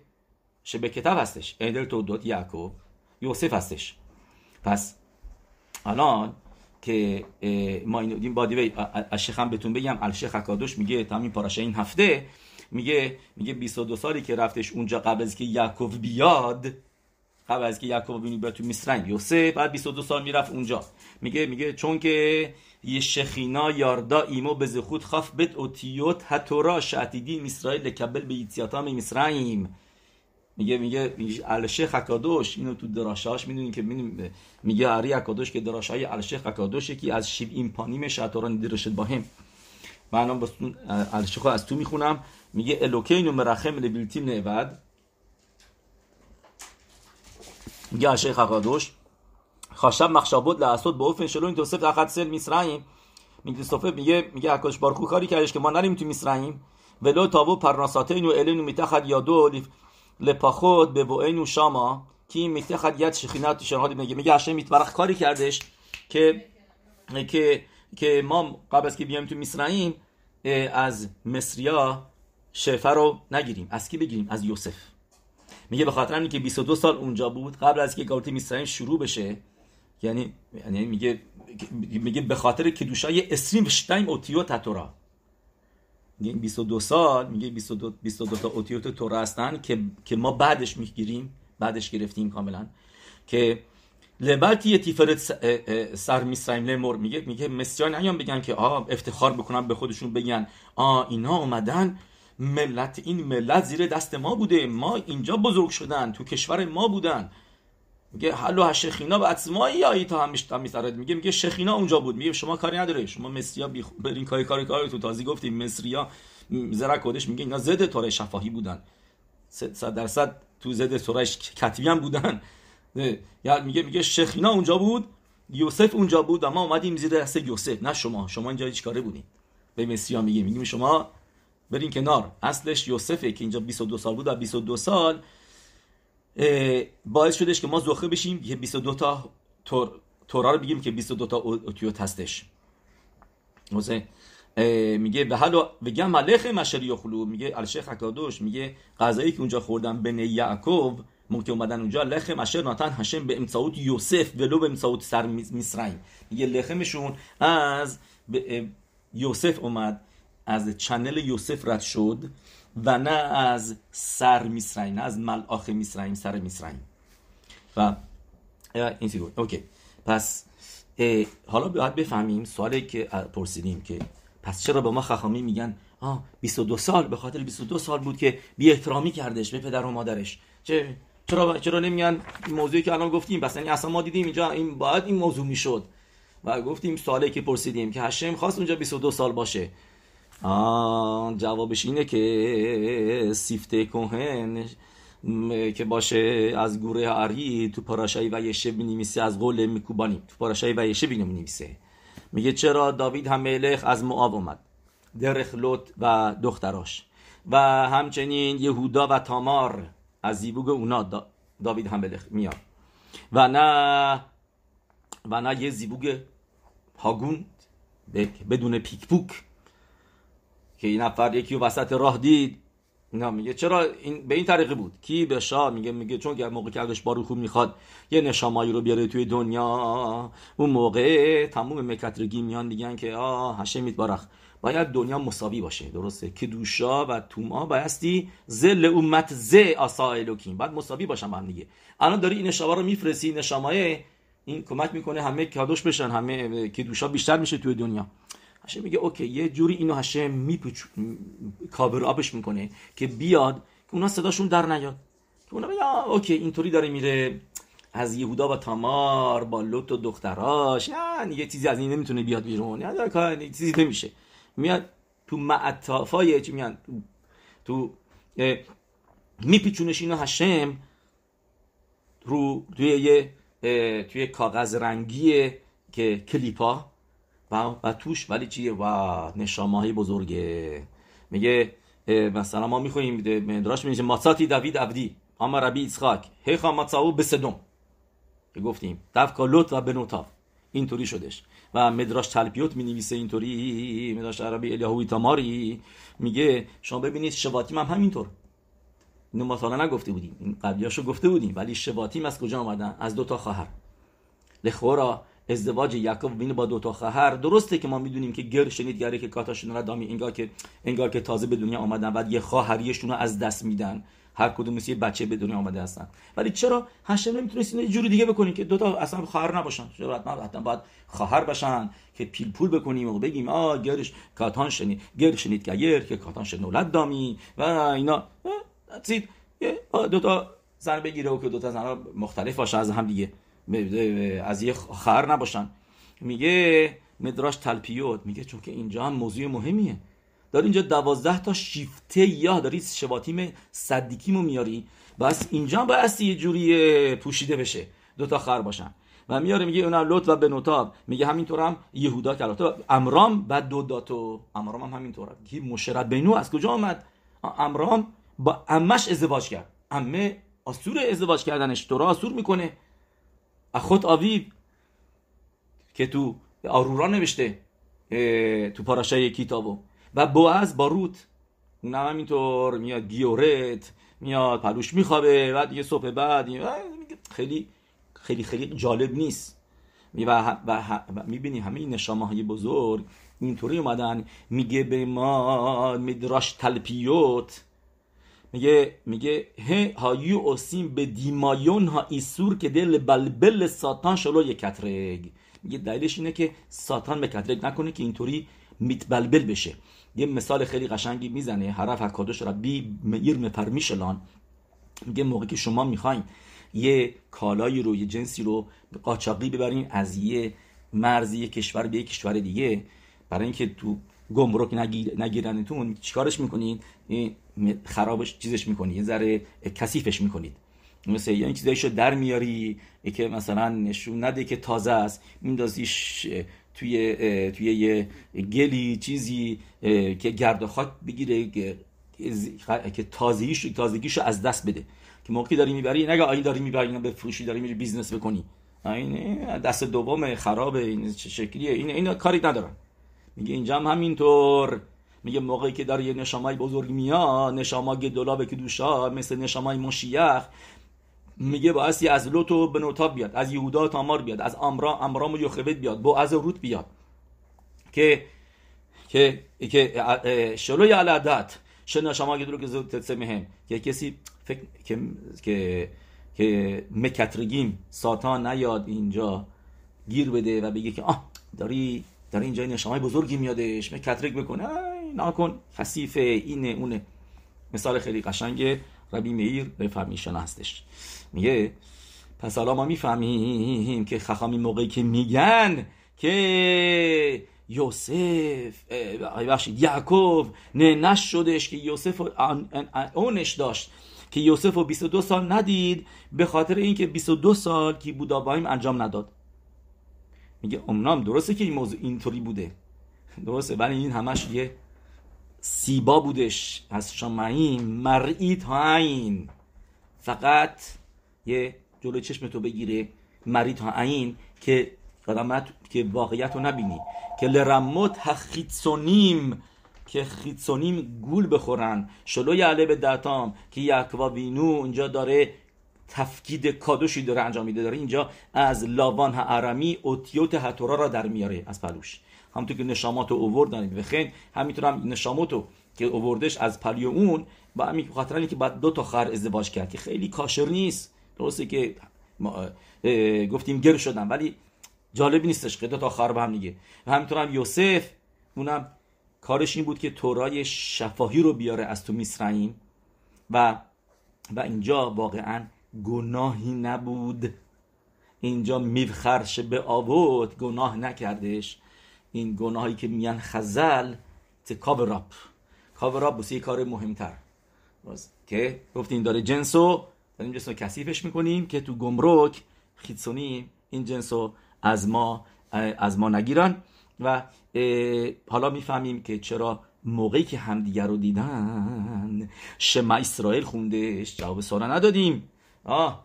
شبه کتاب هستش. ال توردوت یعقوب یوسف هستش. پس الان که ما اینو دیدیم، بادیوی الشیخ هم بهتون بگم، الشیخ اکادوش میگه تا همین پاراشه این هفته میگه میگه بیست و دو سالی که رفتش اونجا قبل از که یعقوب بیاد، قبل از که یعقوب ببینید بیاد تو مصر، یوسف بعد بیست و دو سال میرفت اونجا. میگه میگه چون که یه شخینا یاردا ایمو به زخود خاف بت اوتیوت هتورا شعتیدی اسرائیل کبل به ایتیاتام مصریم. میگه میگه الشیخ اکادوش اینو تو دراشاش میدونین که میدونین، میگه آری اکادوش که دراشای الشیخ اکادوش یکی از شیب این پانیم شطران درشت باهم. من الان بستون الشیخو از تو میخونم. میگه الوکینو مرحم لبیلتیم نعود. میگه الشیخ اکادوش خاشب مخشابوت لعصود به اوفن شلو این توصف اخد سل مصرعیم. میگه صفه میگه میگه اکادوش بارکو کاری کردش که ما نریم تو مصرعیم ولو تاو پرناساتینو الینو میتخد یادو لپاخود به بوئینو شاما کی میتخد یاد شخینات شهادی. میگه میگه هاشم میتبرخ کاری کردش که که که ما قبل از که بیایم تو مصرعیم از مصریا شفر رو نگیریم. از کی بگیریم؟ از یوسف. میگه به خاطر اینکه بیست و دو سال اونجا بود قبل از که گاوت مصرعیم شروع بشه، یعنی یعنی میگه میگه به خاطر کدوشای اسریم شتایم اوتیو تاتورا، یعنی بیست و دو سال، میگه بیست و دو تا اوتیوت تورا هستن که که ما بعدش میگیریم، بعدش گرفتیم کاملا که لبالتی تیفرت سر میسایم لمر. میگه میگه مسیان ایام بگن که آ افتخار بکنن به خودشون، بگن آ اینا اومدن ملت، این ملت زیر دست ما بوده، ما اینجا بزرگ شدن، تو کشور ما بودن. میگه حلو هشخینا به عظمایی آیتا هم میسرد. میگه میگه شخینا اونجا بود. میگه شما کاری نداره، شما مصریا بیخ... برین کاری کاری کاری تو تازی گفتیم مصریا زرکودش. میگه اینا زده توره شفاهی بودن، صد درصد تو زده سورش کتبی هم بودن. یعنی میگه میگه شخینا اونجا بود، یوسف اونجا بود و ما اومدیم زیر دست یوسف، نه شما. شما اینجا هیچ کاره بودین. به مصریا میگه میگیم شما برین کنار، اصلش یوسفه که اینجا بیست و دو سال بود و بیست و دو سال باعث شدش که ما زوخه بشیم که بیست و دو تا تور... تورا رو بگیم که بیست و دو تا اوتیوت هستش. مثلا میگه به حلو بگم ملخ مشری خلو. میگه الشیخ اکادوش میگه غذایی که اونجا خوردن بن یعقوب ممکن اومدن اونجا لخ مشر ناتن هاشم به امتصاوت یوسف ولو به امتصاوت سر مصرعیم. میگه لخمشون از ب... یوسف اومد، از چنل یوسف رد شد و نه از سر مصرعیم، نه از ملاخ مصرعیم، سر مصرعیم. و این سیگور اوکی. پس حالا باید بفهمیم سوالی که پرسیدیم که پس چرا به ما خخامی میگن آه بیست و دو سال، به خاطر بیست و دو سال بود که بی احترامی کردش به پدر و مادرش. چه چرا چرا نمیگن موضوعی که الان گفتیم؟ پس یعنی اصلا ما دیدیم اینجا این باید این موضوع میشد و گفتیم سوالی که پرسیدیم که هاشم خواست اونجا بیست و دو سال باشه. آه جوابش اینه که سیفته کوهن که باشه از گوره آری تو پاراشای و یشه بنویسه، از قول میکوبانی تو پاراشای و یشه بنویسه. میگه چرا داوید هم ملخ از موآب اومد، درخلوت و دختراش و همچنین یهودا و تامار از زیبوگ اونا دا داوید هم ملخ میاد و نه و نه یه زیبوگ هاگون بدون پیک پوک که این نفر یکی وسط راه دید. نه میگه چرا این به این طریقه بود کی به شاه. میگه میگه چون که موقع که ازش بارو خوب میخواد یه نشامایی رو بیاره توی دنیا، اون موقع تمام مکترگی میان میگن که آه هاشم میتبارخ باید دنیا مساوی باشه، درسته که دوشا و توما بایستی ذل امت ز اسائلوکین بعد مساوی باشن با هم دیگه. الان داری این نشاما رو میفرسی، نشامای این کمک میکنه همه کادوش بشن، همه که دوشا بیشتر میشه توی دنیا. هاشم میگه اوکی، یه جوری اینو هاشم میپوچ کاور آبش میکنه که بیاد که اونا صداشون در نیاد، که اونا میگه اوکی اینطوری داره میره از یهودا و تامار با لوط و دختراش، یعنی یه چیزی از این نمیتونه بیاد بیرون، یعنی چیزی نمیشه. میاد تو معطافای چی میگن تو, تو میپیچونش اینو هشم رو توی یه توی کاغذ رنگیه که کلیپا و, و توش ولی چیه و نشاماهی بزرگه. میگه مثلا ما میخواییم مدراش میگه ماتساتی داوید عبدی اما ربی اسحاق هیخا ماتساو بسدوم که گفتیم دفکا لوت و بنوتاف اینطوری شدش. و مدراش تلپیوت می نویسه اینطوری، مدراش عربی الیاهوی تاماری میگه شما ببینید شواتیم هم همینطور. اینو ما تا حالا نگفته بودیم، قبلیاشو گفته بودیم، ولی شواتیم از کجا آمدن؟ از دوتا خواهر. لخورا ازدواج یعقوب بین با دوتا خواهر، درسته که ما میدونیم که گر شنید گره که کاتاشون را دامی انگار که انگار که تازه به دنیا آمدن بعد یه خواهریشون رو از دست میدن، هر کدومش یه بچه به دنیا آمده هستن. ولی چرا هاشم نمیتونست یه جوری دیگه بکنین که دوتا اصلا خواهر نباشن؟ چرا حتما باید خواهر باشن که پیل پول بکنیم و بگیم آ گرش کاتان شنید گر شنید گره که کاتاش نولد دامی و اینا چیز دوتا زن بگیره و که دوتا زن مختلف باشه از هم دیگه از یه خواهر نباشن. میگه مدراش تلپیوت میگه چون که اینجا هم موضوع مهمیه، داری اینجا دوازده تا شیفته یا داری شواتیم صدیکیمو میاری بس اینجا باید یه جوری پوشیده بشه دوتا خواهر باشن و میاره. میگه اونم لوط و بنوتاب، میگه همینطور هم یهودا کلاتا امرام و دوداتو امرام هم همینطوره که مشرد بینو از کجا آمد؟ امرام با عمش ازدواج کرد، عمه آسور ازدواج کردنش تو را آسور میکنه. اخوت آویو که تو آرورا نوشته تو پاراشای کتابو و بواز باروت اونم همینطور میاد گیورت میاد پلوش میخوابه بعد دیگه صبح بعد خیلی خیلی خیلی جالب نیست. و میبینی همه این نشامه های بزرگ اینطوری اومدن. میگه به ما مدراش تلپیوت میگه میگه هایو اوسیم به دیمایون ها ایسور که دل بلبل ساتان شلو یک کترگ. میگه دلیلش اینه که ساتان به کترگ نکنه که اینطوری میتبلبل بشه. یه مثال خیلی قشنگی میزنه حرف هکادوش ربی میر مفرمی شلان. میگه موقعی که شما میخواین یه کالایی رو یه جنسی رو قاچاقی ببرین از یه مرز یه کشور به یه کشور دیگه برای اینکه تو گمرک نگیرنتون چیکارش میکنین؟ خرابش چیزش میکنی، یه ذره کثیفش میکنید، مثلا یه چیزایشو در میاری که مثلا نشون نده که تازه است، میندازیش توی توی یه گلی چیزی که گرد و خاک بگیره که تازگیش تازگیشو از دست بده. که موقعی داری میبری نگا آیی داری میبری اینا بفروشی داری میری بیزنس بکنی، این دست دوم خرابه، این چه شکلیه، این اینا کاری ندارن. میگه اینجا هم همینطور. میگه موقعی که داره یه نشامای بزرگ میاد نشاما گدولابه که دوشا مثل نشامای مشیخ، میگه باعث از لوط و بنوتاب بیاد، از یهودا تامار بیاد، از امرام امرام و یوخوید بیاد، با از روت بیاد که که که شلوی علادت شنا شما گدولو که زوت سمهم که کسی فکر که که که مکترگیم ساتان نیاد اینجا گیر بده و بگه که آه داری در اینجا نشامای بزرگی میادش مکترگ بکنه، ناکن خسیفه اینه اونه. مثال خیلی قشنگه ربی میر به فهمیشن هستش. میگه پس الان ما میفهمیم که خخامی موقعی که میگن که یوسف ببخشید یعقوب ننش شدش که یوسف اونش داشت که یوسف رو بیست و دو سال ندید به خاطر اینکه بیست و دو سال که بودابایم انجام نداد. میگه امنام درسته که این موضوع اینطوری بوده، درسته، ولی این همش یه سیبا بودش از شمعین مرئی تا عین، فقط یه جلوی چشم تو بگیره مرئی تا عین که قدمت که واقعیت رو نبینی که لرموت هخیتسونیم که خیتسونیم گول بخورن شلوی علی به دتام که یکوا وینو اونجا داره تفکید کادوشی داره انجام میده، داره اینجا از لاوان هرمی اوتیوت هتورا را در میاره از پلوش. همونطور که نشاماتو اووردن بخین همینطور هم نشاماتو که اووردش از پلیو اون با همین خاطر اینکه بعد دو تا خر ازدواج کرد که خیلی کاشر نیست، درسته که ما گفتیم گر شدن ولی جالب نیستش که دو تا خر با هم دیگه. و همینطور هم یوسف اونم کارش این بود که تورای شفاهی رو بیاره از تو مصرعیم و و اینجا واقعاً گناهی نبود، اینجا میخرش به آبود گناه نکردش. این گناهی که میان خزل to cover up. cover up بسیار کار مهمتر که گفتیم داره جنسو داریم جنسو کثیفش میکنیم که تو گمرک خیتسونی این جنسو از ما از ما نگیرن. و حالا میفهمیم که چرا موقعی که همدیگر رو دیدن شمع اسرائیل خوندهش جواب سارا ندادیم. آه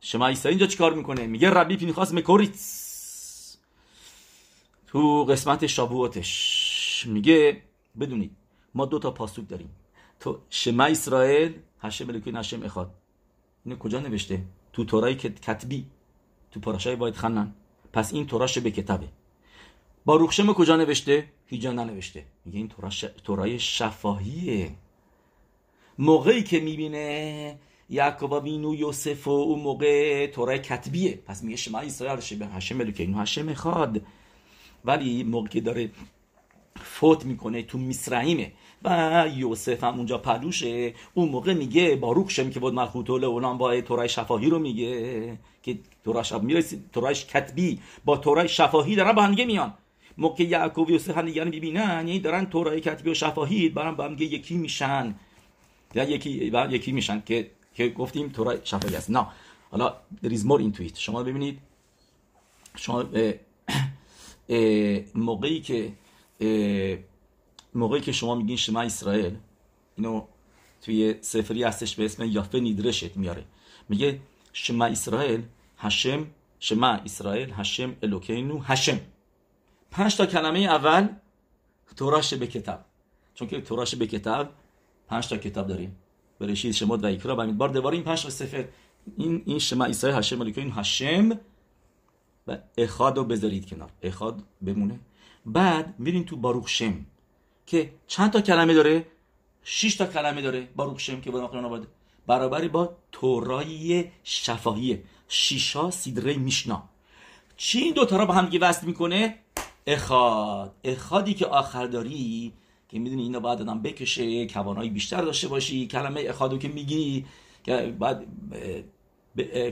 شمع اسرائیل اینجا چیکار میکنه؟ میگه ربی پینخاس مکوریتس تو قسمت شبواتش میگه بدونید ما دو تا پاسوک داریم. تو شمع اسرائیل هشم الکوین هشم اخاد. اینو کجا نوشته؟ تو تورای کتبی، تو پاراشای باید خنن. پس این توراش به کتابه. باروخ شم کجا نوشته؟ هیچ جا ننوشته. میگه این توراش تورای شفاهیه. موقعی که میبینه یعقوب وینو یوسف و اون موقع تورای کتبیه. پس میگه شمع اسرائیل شبه هشم الکوین هشم اخاد. ولی موقعی که داره فوت میکنه تو مصرعیمه و یوسف هم اونجا پلوشه، اون موقع میگه باروک شم که بود ملخوتوله اونام با تورای شفاهی رو میگه که توراش میرسید تورایش کتبی با تورای شفاهی دارن با هم دیگه میان. موقع یعقوب و یوسف هم دیگه رو میبینن یعنی دارن تورای کتبی و شفاهی برن با هم دیگه یکی میشن یا یکی با یکی میشن که که گفتیم تورای شفاهی است. نه حالا there is more into it. شما ببینید شما اه اه موقعی که موقعی که شما میگین شمع اسرائیل، اینو توی سفری هستش به اسم یافه نیدرشت میاره، میگه شمع اسرائیل هشم شمع اسرائیل هشم الوکینو هشم، پنج تا کلمه اول توراش به کتاب، چون که توراش به کتاب پنج تا کتاب داریم، بریشید شمود و یکرا بمدبار دوباره این پنج تا سفر این این شمع اسرائیل هشم الوکینو هشم و اخاد رو بذارید کنار، اخاد بمونه. بعد میرین تو باروخ شم که چند تا کلمه داره؟ شش تا کلمه داره باروخ شم که بناخران آباده برابری با تورای شفاهیه، شیشا سیدره میشنا. چی این دوتا را به همگی وصل میکنه؟ اخاد. اخادی که آخر داری که میدونی این را باید آدم بکشه، کوانایی بیشتر داشته باشی. کلمه اخادو که میگی که بعد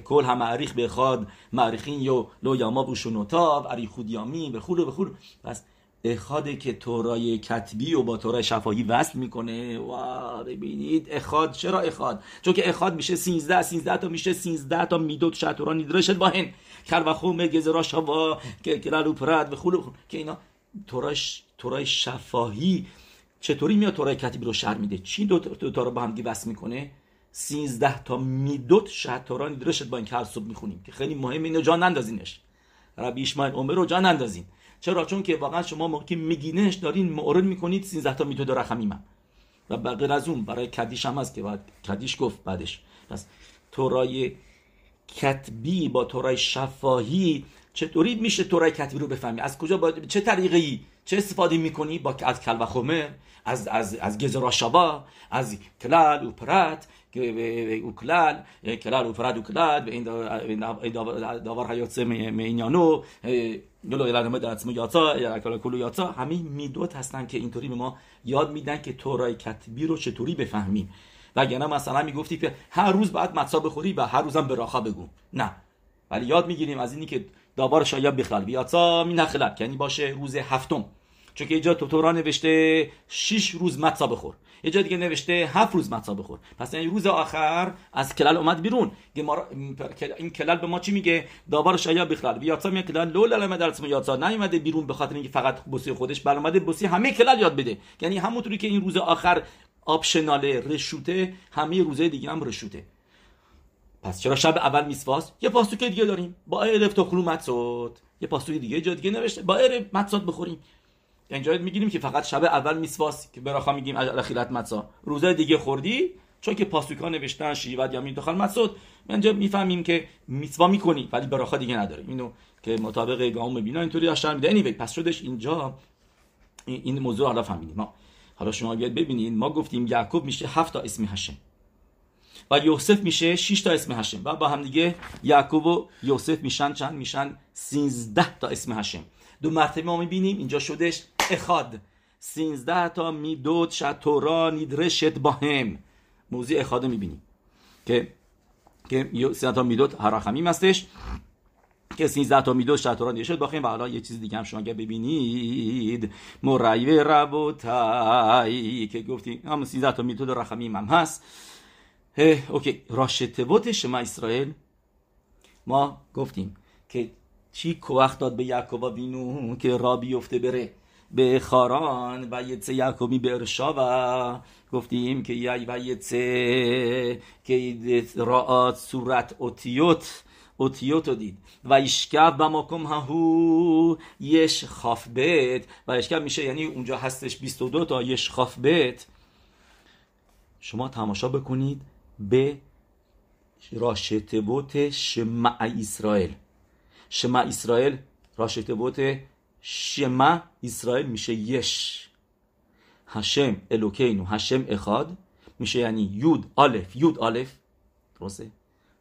کل هم عریخ به اخاد معریخین یا لو یاما بوشونوتاب عریخود یامی به خول و به خول. پس اخاده که تورای کتبی و با تورای شفاهی وصل میکنه. واو ببینید اخاد، چرا اخاد؟ چون که اخاد میشه سینزده، سینزده تا میشه سینزده تا میدوت شطوران نیدرشت واهن خروخوم گزراش هوا کرالو پرد به خول و خول که اینا توراش تورای شفاهی چطوری میاد تورای کتبی رو شرح میده. چی دو تا رو با هم دیگه وصل میکنه؟ سینزده تا میدوت شطوران درشت با این که هر صبح میخونیم که خیلی مهمه، اینو جا نندازینش. ربی اشماعیل عمر رو جا نندازین. چرا؟ چون که واقعا شما موقعی میگینش دارین معرض میکنید سینزده تا میدوت رحمیمم و بغیر از اون برای کدیش هم هست که بعد کدیش گفت بعدش. پس تورای کتبی با تورای شفاهی چطوری میشه تورای کتبی رو بفهمی؟ از کجا با... چه طریقی چه استفاده میکنی؟ با از کل و خمر، از از از گزراشبا، از کلال و پرات و کلال کلال و پرات و کلال این داور حیات مینانو گلو یادم در اسم یاتا یا کلو یاتا همین میدوت هستن که اینطوری به ما یاد میدن که تورای کتبی رو چطوری بفهمیم. وگرنه مثلا میگفتی که هر روز باید متسا بخوری و هر روزم براخا بگو، نه، ولی یاد میگیریم از اینی که دابار شایب بخلال بیاتا می نخلال یعنی باشه روز هفتم، چون که یه جا توتورا نوشته شش روز متسا بخور، یه جا دیگه نوشته هفت روز متسا بخور. پس یعنی روز آخر از کلال اومد بیرون. این کلال به ما چی میگه؟ دابار شایب بخلال بیاتا می کلال لول علمه در اسم یاتا نیومده بیرون به خاطر اینکه فقط بوسی خودش برآمده، بوسی همه کلال یاد بده. یعنی همونطوری که این روز آخر آپشناله رشوته، همه روزهای دیگه هم رشوته. پس چرا شب اول میسواس یه پاسوک دیگه داریم با الف تا خلومت صوت، یه پاسوک دیگه جا دیگه نوشته با الف متسات بخوریم. اینجا میگیم که فقط شب اول میسواس که براخا میگیم اجل خیلت متسا، روزهای دیگه خوردی چون که پاسوکا نوشتن شیواد یا می داخل متسات. اینجا میفهمیم که میسوا میکنی ولی براخا دیگه نداریم، اینو که مطابق گام بینا اینطوری داشتن میده. anyway پس شدش اینجا این موضوع حالا فهمیدیم ما. حالا شما بیاید ببینید ما گفتیم یعقوب میشه هفت تا اسم هشم و یوسف میشه شش تا اسم هشم و با هم دیگه یعقوب و یوسف میشن چند؟ میشن سیزده تا اسم هشم. دو مرتبه ما میبینیم اینجا شدش اخاد، سیزده تا میدوت شطورا نیدرشت با هم. موضوع اخاد میبینیم که که سیزده تا میدوت هراخمیم هستش که سیزده تا میدوش شطران دیگه شد باخیم. و حالا یه چیز دیگه هم شما اگه ببینید مرعی و ربوتایی که گفتیم هم سیزده تا میدود رقمیم هم هست. اوکی راشتبوت شما اسرائیل ما گفتیم که چی کوخ داد به یعقوب وینو که را بیفته بره به خاران و یتسه یعقوبی به ارشا و گفتیم که یای و یتسه که رعات صورت اوتیوت اوتیوتو دید و اشکب و ماکم هاهو یش خافبت و اشکب میشه یعنی اونجا هستش بیست و دو تا یش خافبت. شما تماشا بکنید به راشتبوت شمع اسرائیل. شمع اسرائیل راشتبوت شمع اسرائیل میشه یش هشم الوکینو هشم اخاد میشه یعنی یود الف یود الف درسته.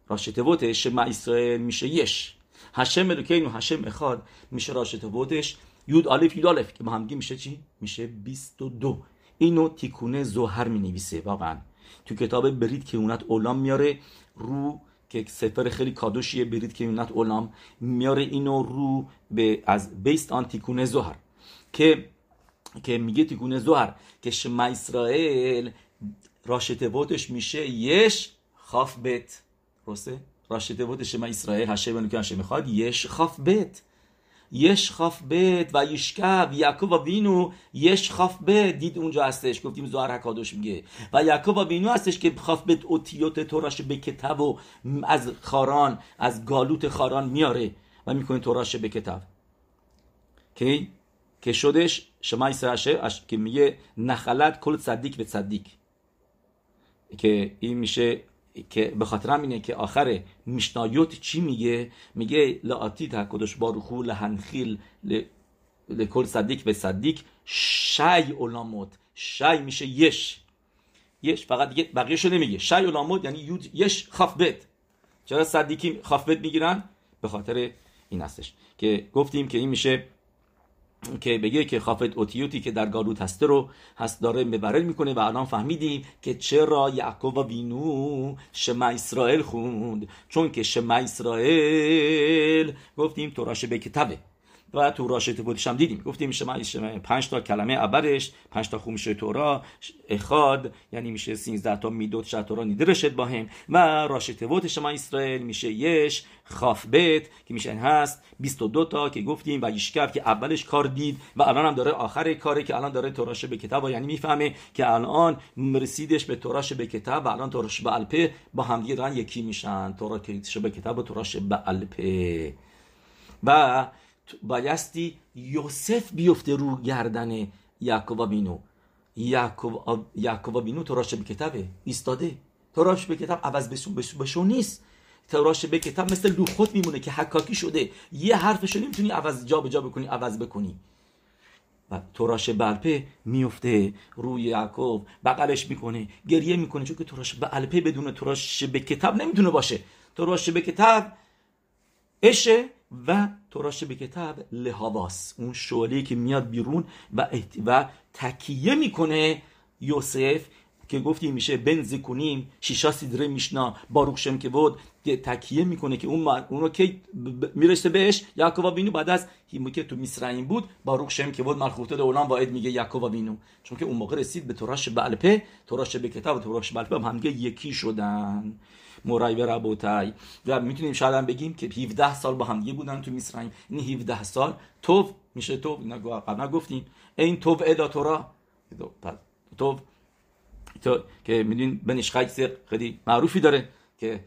راشتبوت شمع اسرائیل میشه یش هشم الوکینو هشم اخاد میشه راشتبوتش یود الف یود الف که با همگی میشه چی؟ میشه بیست و دو. اینو تیکونه زهر می نویسه واقعا تو کتاب برید که اونت اولام میاره رو که سفر خیلی کادوشیه برید که اونت اولام میاره اینو رو به از بیست آن تیکونه زهر که که میگه تیکونه زهر که شما اسرائیل راشتبوتش میشه یش خافبت درسته. راشتبوت شما اسرائیل هشه بنو که هشه میخواد یش خافبت یش خافبت و یشکب یعقوب و وینو یش خافبت دید اونجا هستش گفتیم زهر حکادوش میگه و یعقوب و وینو هستش که خافبت اوتیوت توراش به کتاب و از خاران از گالوت خاران میاره و میکنه توراش به کتاب کی که شدش شما اسرائیل که میگه نخلت کل صدیق به صدیق که این میشه که به خاطرم اینه که آخر میشنایوت چی میگه؟ میگه لعاتید هکدش باروخو لهنخیل لکل صدیق به صدیق شای علامت شای میشه یش یش فقط دیگه بقیه شو نمیگه شای علامت یعنی یود یش خافبت. چرا صدیقی خافبت میگیرن؟ به خاطر این هستش که گفتیم که این میشه که بگه که خافت اوتیوتی که در گالوت هسته رو هست داره مبرر میکنه. و الان فهمیدیم که چرا یعقوب و وینو شمع اسرائیل خوند چون که شمع اسرائیل گفتیم توراش به کتابه و تو راشت بودش هم دیدیم گفتیم شمع اسرائیل پنج تا کلمه ابرش پنج تا خومش تورا اخاد یعنی میشه سیزده تا میدوت شطورا نیدرشت با هم و راشت بود شمع اسرائیل میشه یش خافبت که میشه هست بیست و دو تا که گفتیم و یشکب که اولش کار دید و الان هم داره آخر کاری که الان داره توراش به کتاب یعنی میفهمه که الان رسیدش به توراش به کتاب و الان توراش به الپه با هم دیگه یکی میشن توراش به کتاب و توراش به الپه و بایستی یوسف بیفته رو گردن یعقوب وینو یعقوب یعقوب وینو توراش به کتابه ایستاده توراش به کتاب عوض بشون بشون, بشون نیست توراش به کتاب مثل لوخوت میمونه که حکاکی شده یه حرفشو نمیتونی عوض جا به جا بکنی عوض بکنی و توراش بلپه میفته روی یعقوب بغلش میکنه گریه میکنه چون که توراش بلپه بدون توراش به کتاب نمیتونه باشه توراش به کتاب اشه و توراش به کتاب لهواس اون شعله‌ای که میاد بیرون و و تکیه میکنه یوسف که گفتیم میشه بنز کنیم شیشا سیدره میشنا باروخ شم که بود تکیه میکنه که اون اونو که میرسه بهش یعقوب وینو بعد از هیمی که تو مصرعین بود باروخ شم که بود ملخوته اولام واعد میگه یعقوب وینو چون که اون موقع رسید به توراش بلپه توراش به کتاب و توراش بلپه هم همگه یکی شدن مرای و ربوتای و میتونیم شاید هم بگیم که هفده سال با هم دیگه بودن تو مصرعین این هفده سال توف میشه توف قبلا گفتیم این توف ادا تورا توف تو که میدونین بنش خیلی خیلی معروفی داره که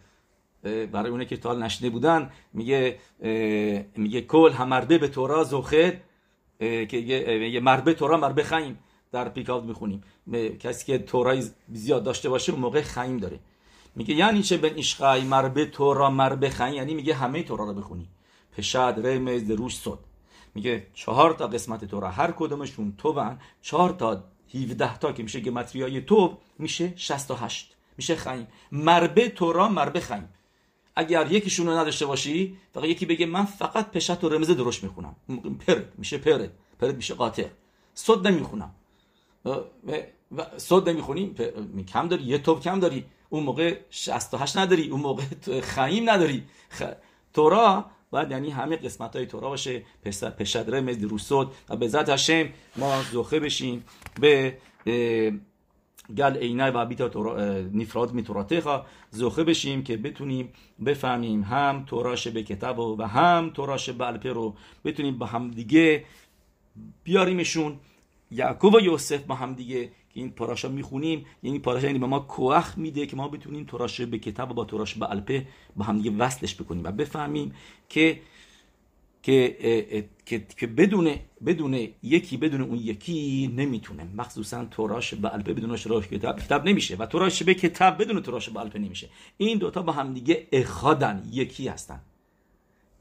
برای اونه که تا حال نشنیده بودن میگه میگه کل همرده به تورا زوخه که میگه مربه تورا مربه خیم در پیکاوت میخونیم کسی که تورای زیاد داشته باشه اون موقع خیم داره میگه یعنی چه بنش خی مربه تورا مربه خیم یعنی میگه همه تورا رو بخونی پشت رمز دروش صد میگه چهار تا قسمت تورا هر کدومشون توون چهار تا هفده تا که میشه گمتریای توب میشه شصت و هشت میشه خیم مربه تورا مربه خیم اگر یکیشون رو نداشته باشی فقط یکی بگه من فقط پشت و رمز درشت میخونم پرد میشه پرد پرد میشه قاطع صد نمیخونم صد نمیخونی کم داری یه توب کم داری اون موقع شصت و هشت نداری اون موقع خیم نداری خ... تورا باید یعنی همه قسمت‌های تورا باشه، پشدره مزد روسود و به ذات هشم ما زوخه بشیم به گل عینای و بیت نفرات می توراتخا زوخه بشیم که بتونیم بفهمیم هم توراش به کتاب و هم توراش به الپه رو بتونیم با هم دیگه بیاریمشون. یعقوب و یوسف با هم دیگه که این پاراشا میخونیم، یعنی پاراشا یعنی به ما کوخ میده که ما بتونیم توراش به کتاب و با توراش به الپه با هم دیگه وصلش بکنیم و بفهمیم که که که که بدون بدون یکی بدون اون یکی نمیتونه، مخصوصا توراش به الپه بدون توراش به کتاب کتاب نمیشه و توراش به کتاب بدون توراش به الپه نمیشه. این دوتا با هم دیگه اخادن، یکی هستن،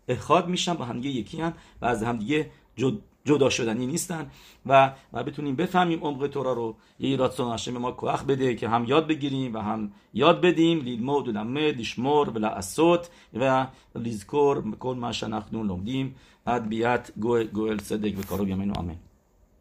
اخاد میشن، با هم دیگه یکی ان و از هم دیگه جد جدا شدنی نیستن و ما بتونیم بفهمیم عمق تورا رو. یه راتسون هاشم ما کوخ بده که هم یاد بگیریم و هم یاد بدیم، لیل مودود امد لشمور بلا اسوت و لذکر کل ما شناخنون لومدیم اد بیات گوئل صدق و کارو بیامینو آمین.